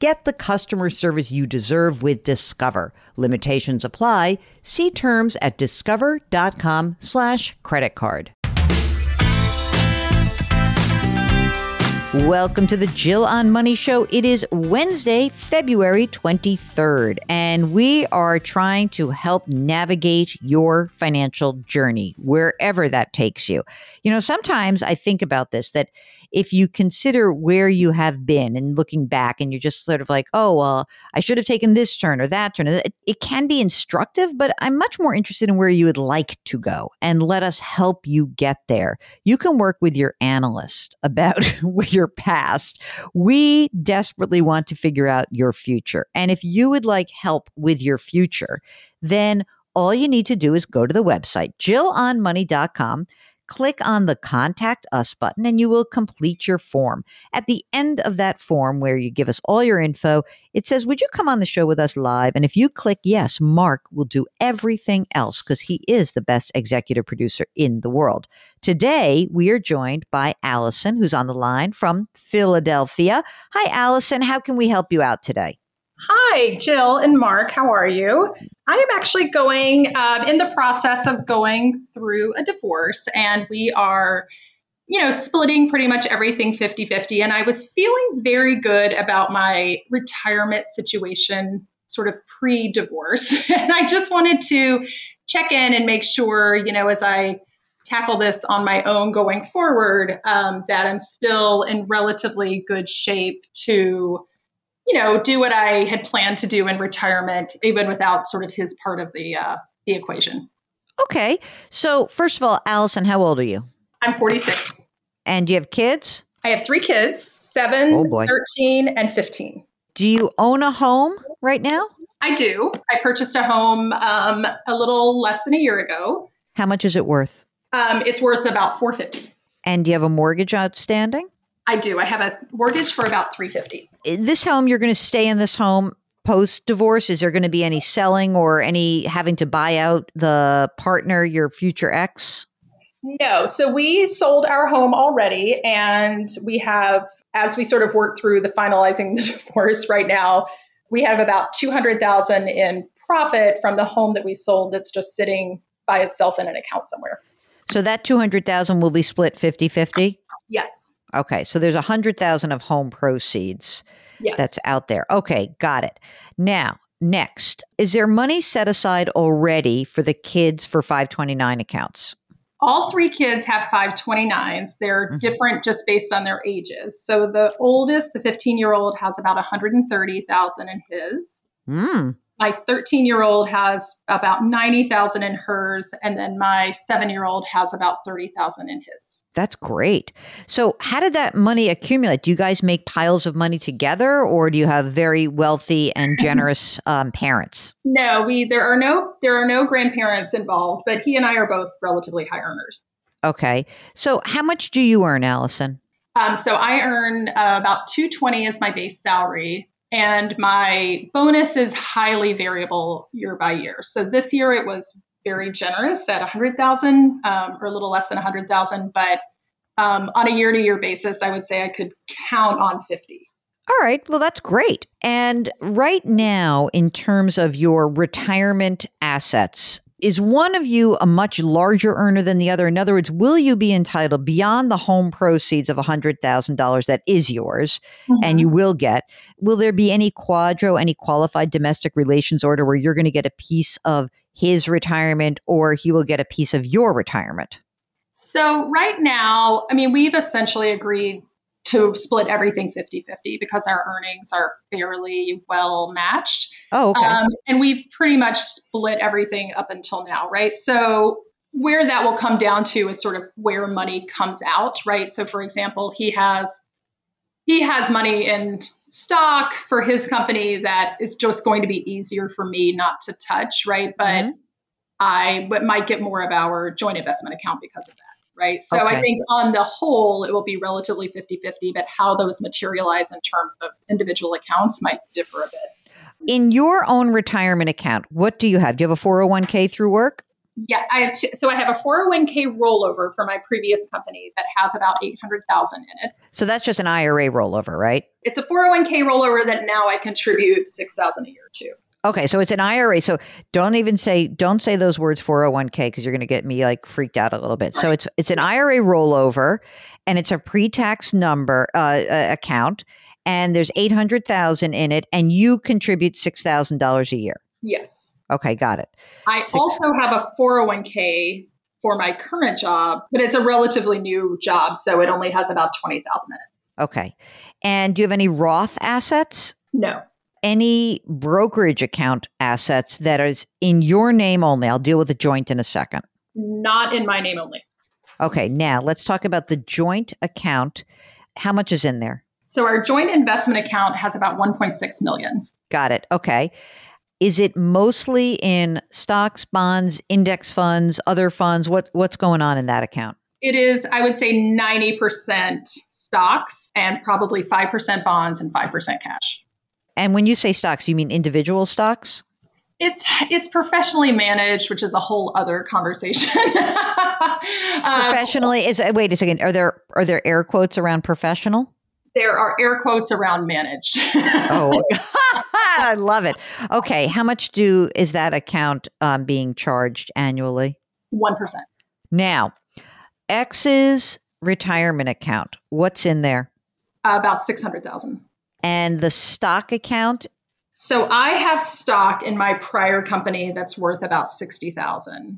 Get the customer service you deserve with Discover. Limitations apply. See terms at discover.com/creditcard. Welcome to the Jill on Money Show. It is Wednesday, February 23rd, and we are trying to help navigate your financial journey, wherever that takes you. You know, sometimes I think about this, that if you consider where you have been and looking back and you're just sort of like, oh, well, I should have taken this turn or that turn. It can be instructive, but I'm much more interested in where you would like to go, and let us help you get there. You can work with your analyst about your past. We desperately want to figure out your future. And if you would like help with your future, then all you need to do is go to the website, jillonmoney.com. Click on the Contact Us button and you will complete your form. At the end of that form, where you give us all your info, it says, would you come on the show with us live? And if you click yes, Mark will do everything else because he is the best executive producer in the world. Today, we are joined by Allison, who's on the line from Philadelphia. Hi, Allison. How can we help you out today? Hi, Jill and Mark. How are you? I am actually going in the process of going through a divorce, and we are, you know, splitting pretty much everything 50-50. And I was feeling very good about my retirement situation sort of pre-divorce. And I just wanted to check in and make sure, you know, as I tackle this on my own going forward, that I'm still in relatively good shape to, you know, do what I had planned to do in retirement, even without sort of his part of the equation. Okay. So first of all, Allison, how old are you? I'm 46. And do you have kids? I have 3 kids, 7, 13, and 15. Do you own a home right now? I do. I purchased a home a little less than a year ago. How much is it worth? It's worth about $450,000. And do you have a mortgage outstanding? I do. I have a mortgage for about $350,000. This home, you're going to stay in this home post-divorce? Is there going to be any selling or any having to buy out the partner, your future ex? No. So we sold our home already, and we have, as we sort of work through the finalizing the divorce right now, we have about $200,000 in profit from the home that we sold that's just sitting by itself in an account somewhere. So that $200,000 will be split 50-50? Yes. Okay, so there's $100,000 of home proceeds That's out there. Okay, got it. Now, next, is there money set aside already for the kids for 529 accounts? All 3 kids have 529s. They're different just based on their ages. So the oldest, the 15-year-old, has about $130,000 in his. My 13-year-old has about $90,000 in hers, and then my 7-year-old has about $30,000 in his. That's great. So how did that money accumulate? Do you guys make piles of money together, or do you have very wealthy and generous parents? No, there are no grandparents involved, but he and I are both relatively high earners. Okay. So how much do you earn, Allison? So I earn about $220 as my base salary, and my bonus is highly variable year by year. So this year it was very generous at $100,000 or a little less than $100,000. But on a year-to-year basis, I would say I could count on $50,000. All right. Well, that's great. And right now, in terms of your retirement assets, is one of you a much larger earner than the other? In other words, will you be entitled beyond the home proceeds of $100,000 that is yours and you will get? Will there be any qualified domestic relations order where you're going to get a piece of his retirement, or he will get a piece of your retirement? So right now, I mean, we've essentially agreed to split everything 50-50 because our earnings are fairly well matched. Oh, okay. And we've pretty much split everything up until now, right? So where that will come down to is sort of where money comes out, right? So for example, he has money in stock for his company that is just going to be easier for me not to touch, right? But mm-hmm. I might get more of our joint investment account because of that. Right. So okay. I think on the whole, it will be relatively 50-50, but how those materialize in terms of individual accounts might differ a bit. In your own retirement account, what do you have? Do you have a 401k through work? Yeah, I have so I have a 401k rollover for my previous company that has about $800,000 in it. So that's just an IRA rollover, right? It's a 401k rollover that now I contribute $6,000 a year to. Okay, so it's an IRA. So don't say those words 401k because you're going to get me like freaked out a little bit. Right. So it's an IRA rollover, and it's a pre-tax number account, and there's $800,000 in it, and you contribute $6,000 a year. Yes. Okay, got it. I also have a 401k for my current job, but it's a relatively new job, so it only has about $20,000 in it. Okay, and do you have any Roth assets? No. Any brokerage account assets that is in your name only? I'll deal with the joint in a second. Not in my name only. Okay. Now let's talk about the joint account. How much is in there? So our joint investment account has about $1.6 million. Got it. Okay. Is it mostly in stocks, bonds, index funds, other funds? What's going on in that account? It is, I would say 90% stocks and probably 5% bonds and 5% cash. And when you say stocks, you mean individual stocks? It's professionally managed, which is a whole other conversation. Professionally is, wait a second, are there air quotes around professional? There are air quotes around managed. Oh, I love it. Okay, how much is that account being charged annually? 1%. Now, X's retirement account, what's in there? About $600,000. And the stock account? So I have stock in my prior company that's worth about $60,000.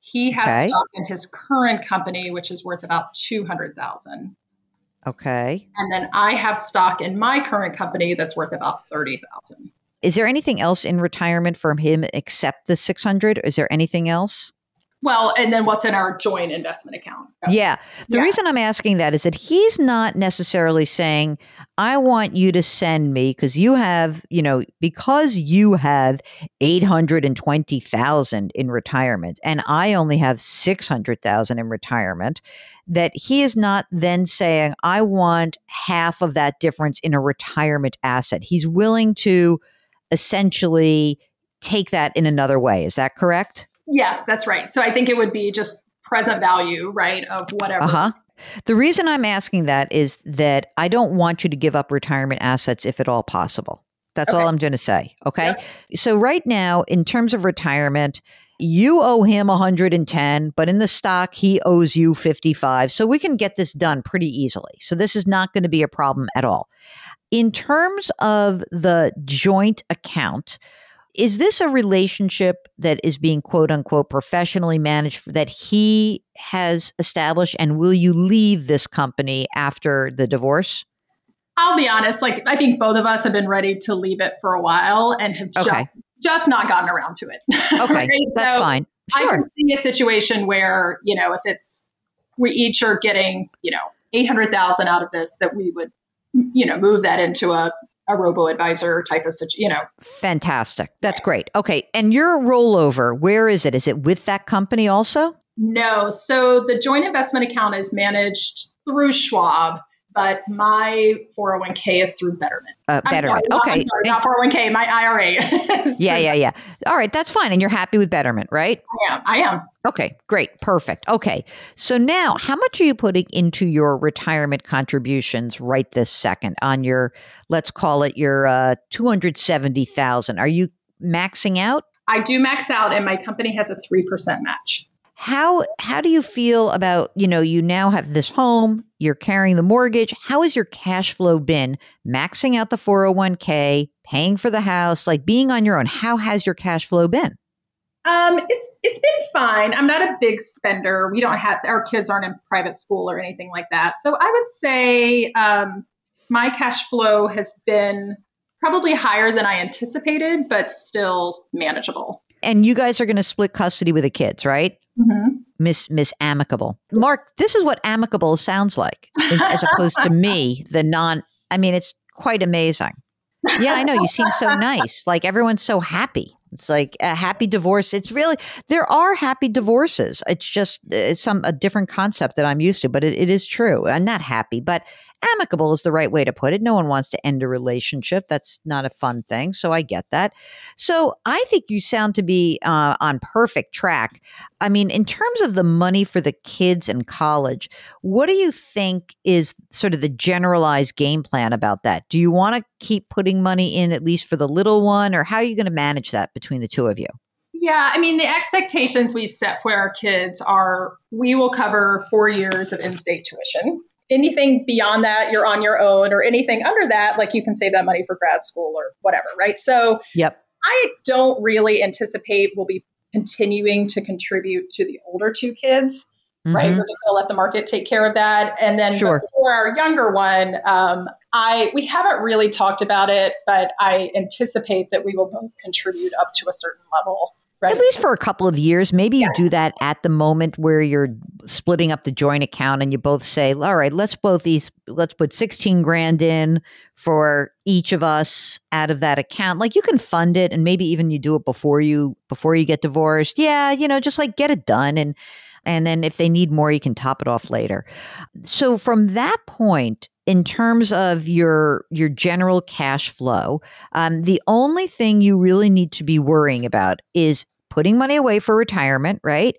He has stock in his current company, which is worth about $200,000. Okay. And then I have stock in my current company that's worth about $30,000. Is there anything else in retirement from him except the $600,000? Is there anything else? Well, and then what's in our joint investment account? So, yeah. The reason I'm asking that is that he's not necessarily saying, I want you to send me because you have $820,000 in retirement and I only have $600,000 in retirement, that he is not then saying, I want half of that difference in a retirement asset. He's willing to essentially take that in another way. Is that correct? Yes, that's right. So I think it would be just present value, right, of whatever. Uh-huh. The reason I'm asking that is that I don't want you to give up retirement assets if at all possible. That's all I'm going to say. Okay. Yep. So right now, in terms of retirement, you owe him 110, but in the stock, he owes you 55. So we can get this done pretty easily. So this is not going to be a problem at all. In terms of the joint account, is this a relationship that is being, quote unquote, professionally managed that he has established? And will you leave this company after the divorce? I'll be honest. I think both of us have been ready to leave it for a while and have just not gotten around to it. Okay. Right? That's fine. Sure. I can see a situation where, if it's, we each are getting, $800,000 out of this, that we would, move that into a robo-advisor type of situation. Fantastic. That's great. Okay. And your rollover, where is it? Is it with that company also? No. So the joint investment account is managed through Schwab, but my 401k is through Betterment. Betterment. Not 401k, my IRA. Yeah. All right. That's fine. And you're happy with Betterment, right? I am. Okay. Great. Perfect. Okay. So now how much are you putting into your retirement contributions right this second on your, let's call it your $270,000? Are you maxing out? I do max out, and my company has a 3% match. How do you feel about, you now have this home, you're carrying the mortgage. How has your cash flow been maxing out the 401k, paying for the house, being on your own? How has your cash flow been? It's been fine. I'm not a big spender. We don't have, our kids aren't in private school or anything like that. So I would say my cash flow has been probably higher than I anticipated, but still manageable. And you guys are going to split custody with the kids, right? Mm-hmm. Miss Amicable. Yes. Mark, this is what amicable sounds like as opposed to me, the non, I mean, it's quite amazing. Yeah, I know. You seem so nice. Like everyone's so happy. It's like a happy divorce. It's really, there are happy divorces. It's just a different concept that I'm used to, but it is true. I'm not happy, but amicable is the right way to put it. No one wants to end a relationship. That's not a fun thing. So I get that. So I think you sound to be on perfect track. I mean, in terms of the money for the kids and college, what do you think is sort of the generalized game plan about that? Do you want to keep putting money in at least for the little one, or how are you going to manage that between the two of you? Yeah, I mean, the expectations we've set for our kids are we will cover 4 years of in-state tuition. Anything beyond that, you're on your own, or anything under that, like you can save that money for grad school or whatever, right? So yep. I don't really anticipate we'll be continuing to contribute to the older two kids, mm-hmm. right? We're just going to let the market take care of that. And then sure. for our younger one, we haven't really talked about it, but I anticipate that we will both contribute up to a certain level. Right. At least for a couple of years. Maybe yes. you do that at the moment where you're splitting up the joint account and you both say, all right, let's put 16 grand in for each of us out of that account. Like you can fund it, and maybe even you do it before you get divorced. Yeah. You know, just like get it done. And then if they need more, you can top it off later. So from that point, in terms of your general cash flow, the only thing you really need to be worrying about is putting money away for retirement, right?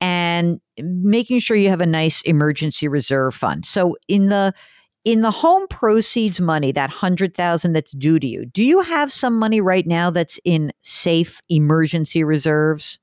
And making sure you have a nice emergency reserve fund. So in the home proceeds money, that $100,000 that's due to you, do you have some money right now that's in safe emergency reserves?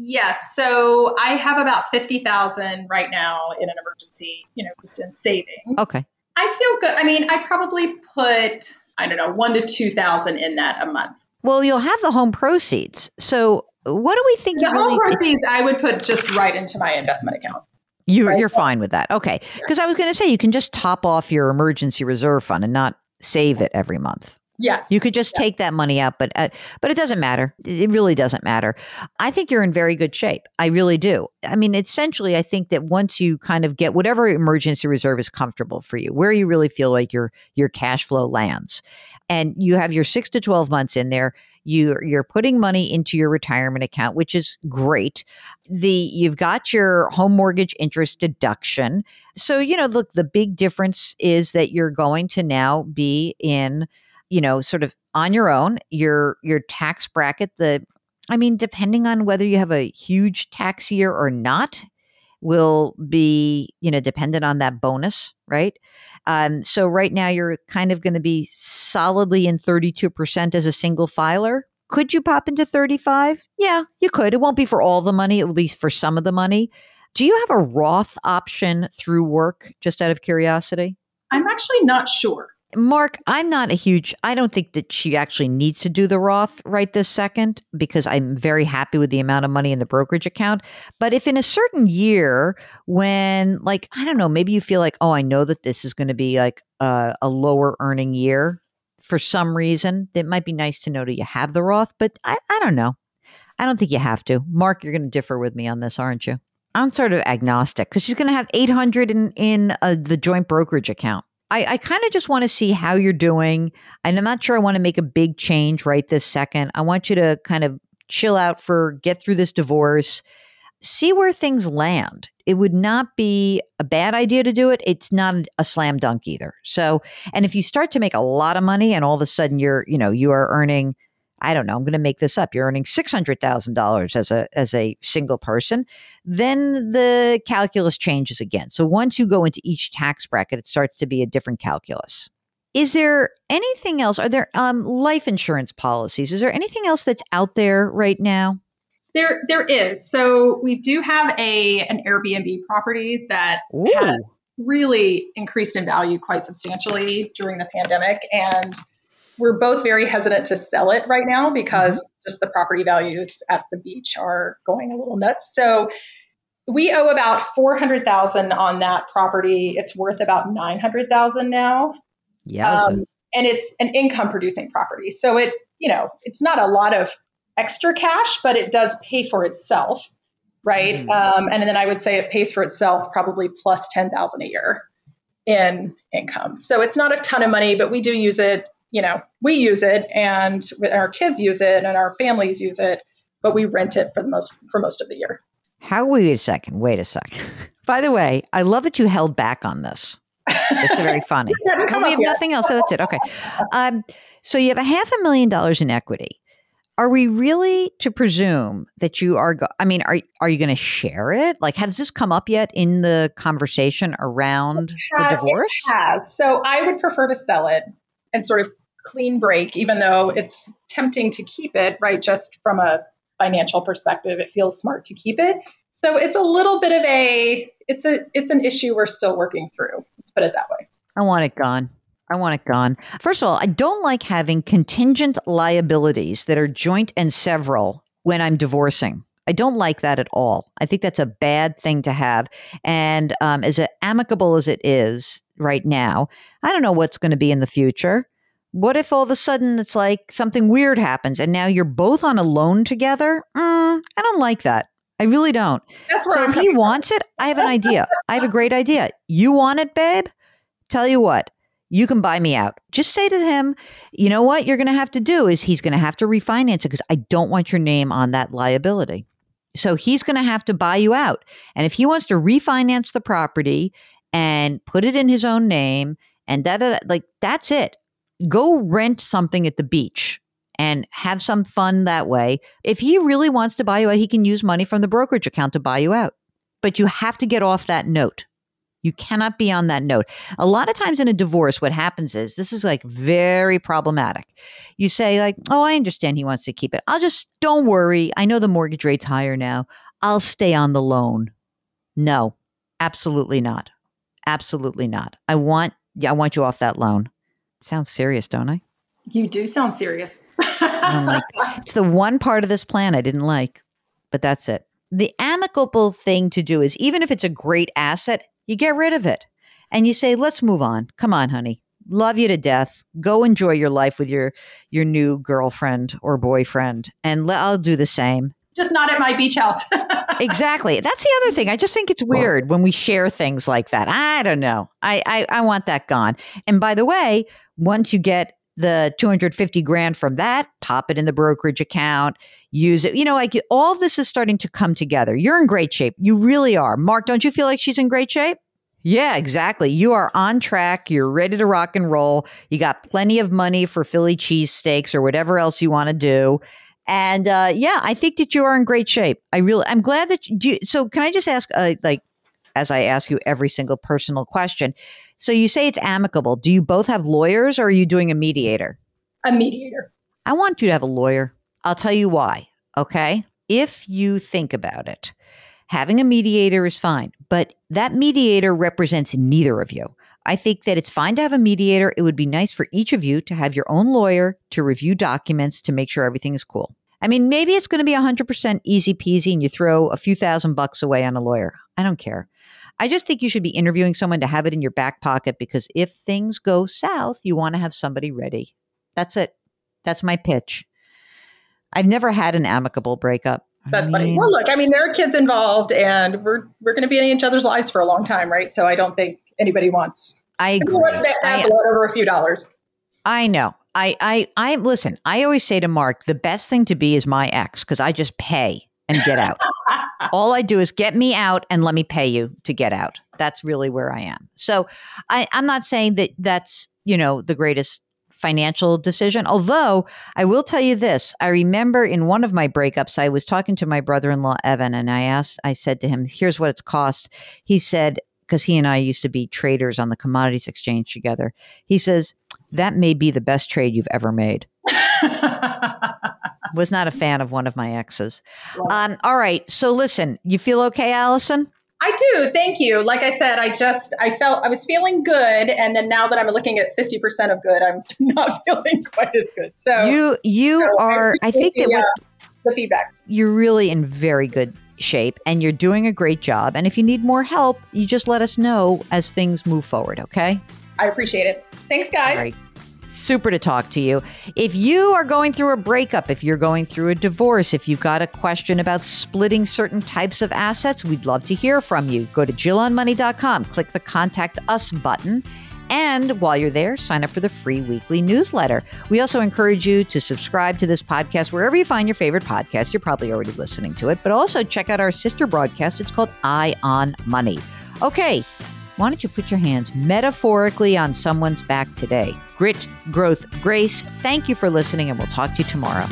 Yes. So I have about $50,000 right now in an emergency, just in savings. Okay. I feel good. I mean, I probably put, I don't know, $1,000 to $2,000 in that a month. Well, you'll have the home proceeds. So what do we think? The home proceeds I would put just right into my investment account. You're fine with that. Okay. Because I was going to say, you can just top off your emergency reserve fund and not save it every month. Yes. You could just take that money out, but it doesn't matter. It really doesn't matter. I think you're in very good shape. I really do. I mean, essentially, I think that once you kind of get whatever emergency reserve is comfortable for you, where you really feel like your cash flow lands, and you have your 6 to 12 months in there, you're putting money into your retirement account, which is great. You've got your home mortgage interest deduction. So, look, the big difference is that you're going to now be in sort of on your own, your tax bracket, depending on whether you have a huge tax year or not, will be, dependent on that bonus, right? So right now you're kind of going to be solidly in 32% as a single filer. Could you pop into 35? Yeah, you could. It won't be for all the money. It will be for some of the money. Do you have a Roth option through work, just out of curiosity? I'm actually not sure. Mark, I don't think that she actually needs to do the Roth right this second, because I'm very happy with the amount of money in the brokerage account. But if in a certain year when, like, I don't know, maybe you feel like, oh, I know that this is going to be like a lower earning year for some reason, it might be nice to know that you have the Roth, but I don't know. I don't think you have to. Mark, you're going to differ with me on this, aren't you? I'm sort of agnostic because she's going to have $800 in the joint brokerage account. I kind of just want to see how you're doing. And I'm not sure I want to make a big change right this second. I want you to kind of chill out get through this divorce, see where things land. It would not be a bad idea to do it. It's not a slam dunk either. So, and if you start to make a lot of money and all of a sudden you are earning, I don't know, I'm going to make this up, you're earning $600,000 as a single person, then the calculus changes again. So once you go into each tax bracket, it starts to be a different calculus. Is there anything else? Are there life insurance policies? Is there anything else that's out there right now? There is. So we do have an Airbnb property that Ooh. Has really increased in value quite substantially during the pandemic, and we're both very hesitant to sell it right now because just the property values at the beach are going a little nuts. So we owe about $400,000 on that property. It's worth about $900,000 now. Yeah. And it's an income producing property. So it, you know, it's not a lot of extra cash, but it does pay for itself. Right. Mm. And then I would say it pays for itself probably plus $10,000 a year in income. So it's not a ton of money, but we do use it. You know, we use it and our kids use it and our families use it, but we rent it for most of the year. Wait a second. By the way, I love that you held back on this. It's very funny. We have nothing else. So that's it. Okay. So you have $500,000 in equity. Are we really to presume that you are, are you going to share it? Like, has this come up yet in the conversation around the divorce? It has. So I would prefer to sell it and sort of clean break, even though it's tempting to keep it, right? Just from a financial perspective, it feels smart to keep it. So it's a little bit of it's an issue we're still working through. Let's put it that way. I want it gone. First of all, I don't like having contingent liabilities that are joint and several when I'm divorcing. I don't like that at all. I think that's a bad thing to have. And as amicable as it is right now, I don't know what's going to be in the future. What if all of a sudden it's like something weird happens and now you're both on a loan together? I don't like that. I really don't. That's where if he wants it, I have an idea. I have a great idea. You want it, babe? Tell you what. You can buy me out. Just say to him, you know what you're going to have to do is he's going to have to refinance it because I don't want your name on that liability. So he's going to have to buy you out. And if he wants to refinance the property and put it in his own name and that's it. Go rent something at the beach and have some fun that way. If he really wants to buy you out, he can use money from the brokerage account to buy you out. But you have to get off that note. You cannot be on that note. A lot of times in a divorce, what happens is this is like very problematic. You say like, oh, I understand he wants to keep it. Don't worry. I know the mortgage rate's higher now. I'll stay on the loan. No, absolutely not. Absolutely not. I want you off that loan. Sounds serious, don't I? You do sound serious. It's the one part of this plan I didn't like, but that's it. The amicable thing to do is even if it's a great asset, you get rid of it and you say, let's move on. Come on, honey. Love you to death. Go enjoy your life with your new girlfriend or boyfriend. And I'll do the same. Just not at my beach house. Exactly. That's the other thing. I just think it's weird when we share things like that. I don't know. I want that gone. And by the way, once you get the $250,000 from that, pop it in the brokerage account, use it. You know, like all this is starting to come together. You're in great shape. You really are. Mark, don't you feel like she's in great shape? Yeah, exactly. You are on track. You're ready to rock and roll. You got plenty of money for Philly cheesesteaks or whatever else you want to do. And I think that you are in great shape. I'm glad that you do. So can I just ask, as I ask you every single personal question. So you say it's amicable. Do you both have lawyers or are you doing a mediator? A mediator. I want you to have a lawyer. I'll tell you why. Okay. If you think about it, having a mediator is fine, but that mediator represents neither of you. I think that it's fine to have a mediator. It would be nice for each of you to have your own lawyer to review documents to make sure everything is cool. I mean, maybe it's going to be 100% easy peasy and you throw a few $1,000s away on a lawyer. I don't care. I just think you should be interviewing someone to have it in your back pocket because if things go south, you want to have somebody ready. That's it. That's my pitch. I've never had an amicable breakup. That's funny. Well, look, there are kids involved and we're going to be in each other's lives for a long time, right? So I don't think anybody wants bad blood over a few dollars. I know. I listen, I always say to Mark, the best thing to be is my ex because I just pay and get out. All I do is get me out and let me pay you to get out. That's really where I am. So I'm not saying that that's, the greatest financial decision. Although I will tell you this, I remember in one of my breakups, I was talking to my brother-in-law, Evan, and I said to him, here's what it's cost. He said, because he and I used to be traders on the commodities exchange together. He says, that may be the best trade you've ever made. Was not a fan of one of my exes. All right. So listen, you feel okay, Allison? I do. Thank you. Like I said, I was feeling good. And then now that I'm looking at 50% of good, I'm not feeling quite as good. So I think that the feedback, you're really in very good shape and you're doing a great job. And if you need more help, you just let us know as things move forward. Okay. I appreciate it. Thanks, guys. All right. Super to talk to you. If you are going through a breakup, if you're going through a divorce, if you've got a question about splitting certain types of assets, we'd love to hear from you. Go to jillonmoney.com, click the Contact Us button. And while you're there, sign up for the free weekly newsletter. We also encourage you to subscribe to this podcast wherever you find your favorite podcast. You're probably already listening to it, but also check out our sister broadcast. It's called Eye on Money. Okay. Why don't you put your hands metaphorically on someone's back today? Grit, growth, grace. Thank you for listening, and we'll talk to you tomorrow.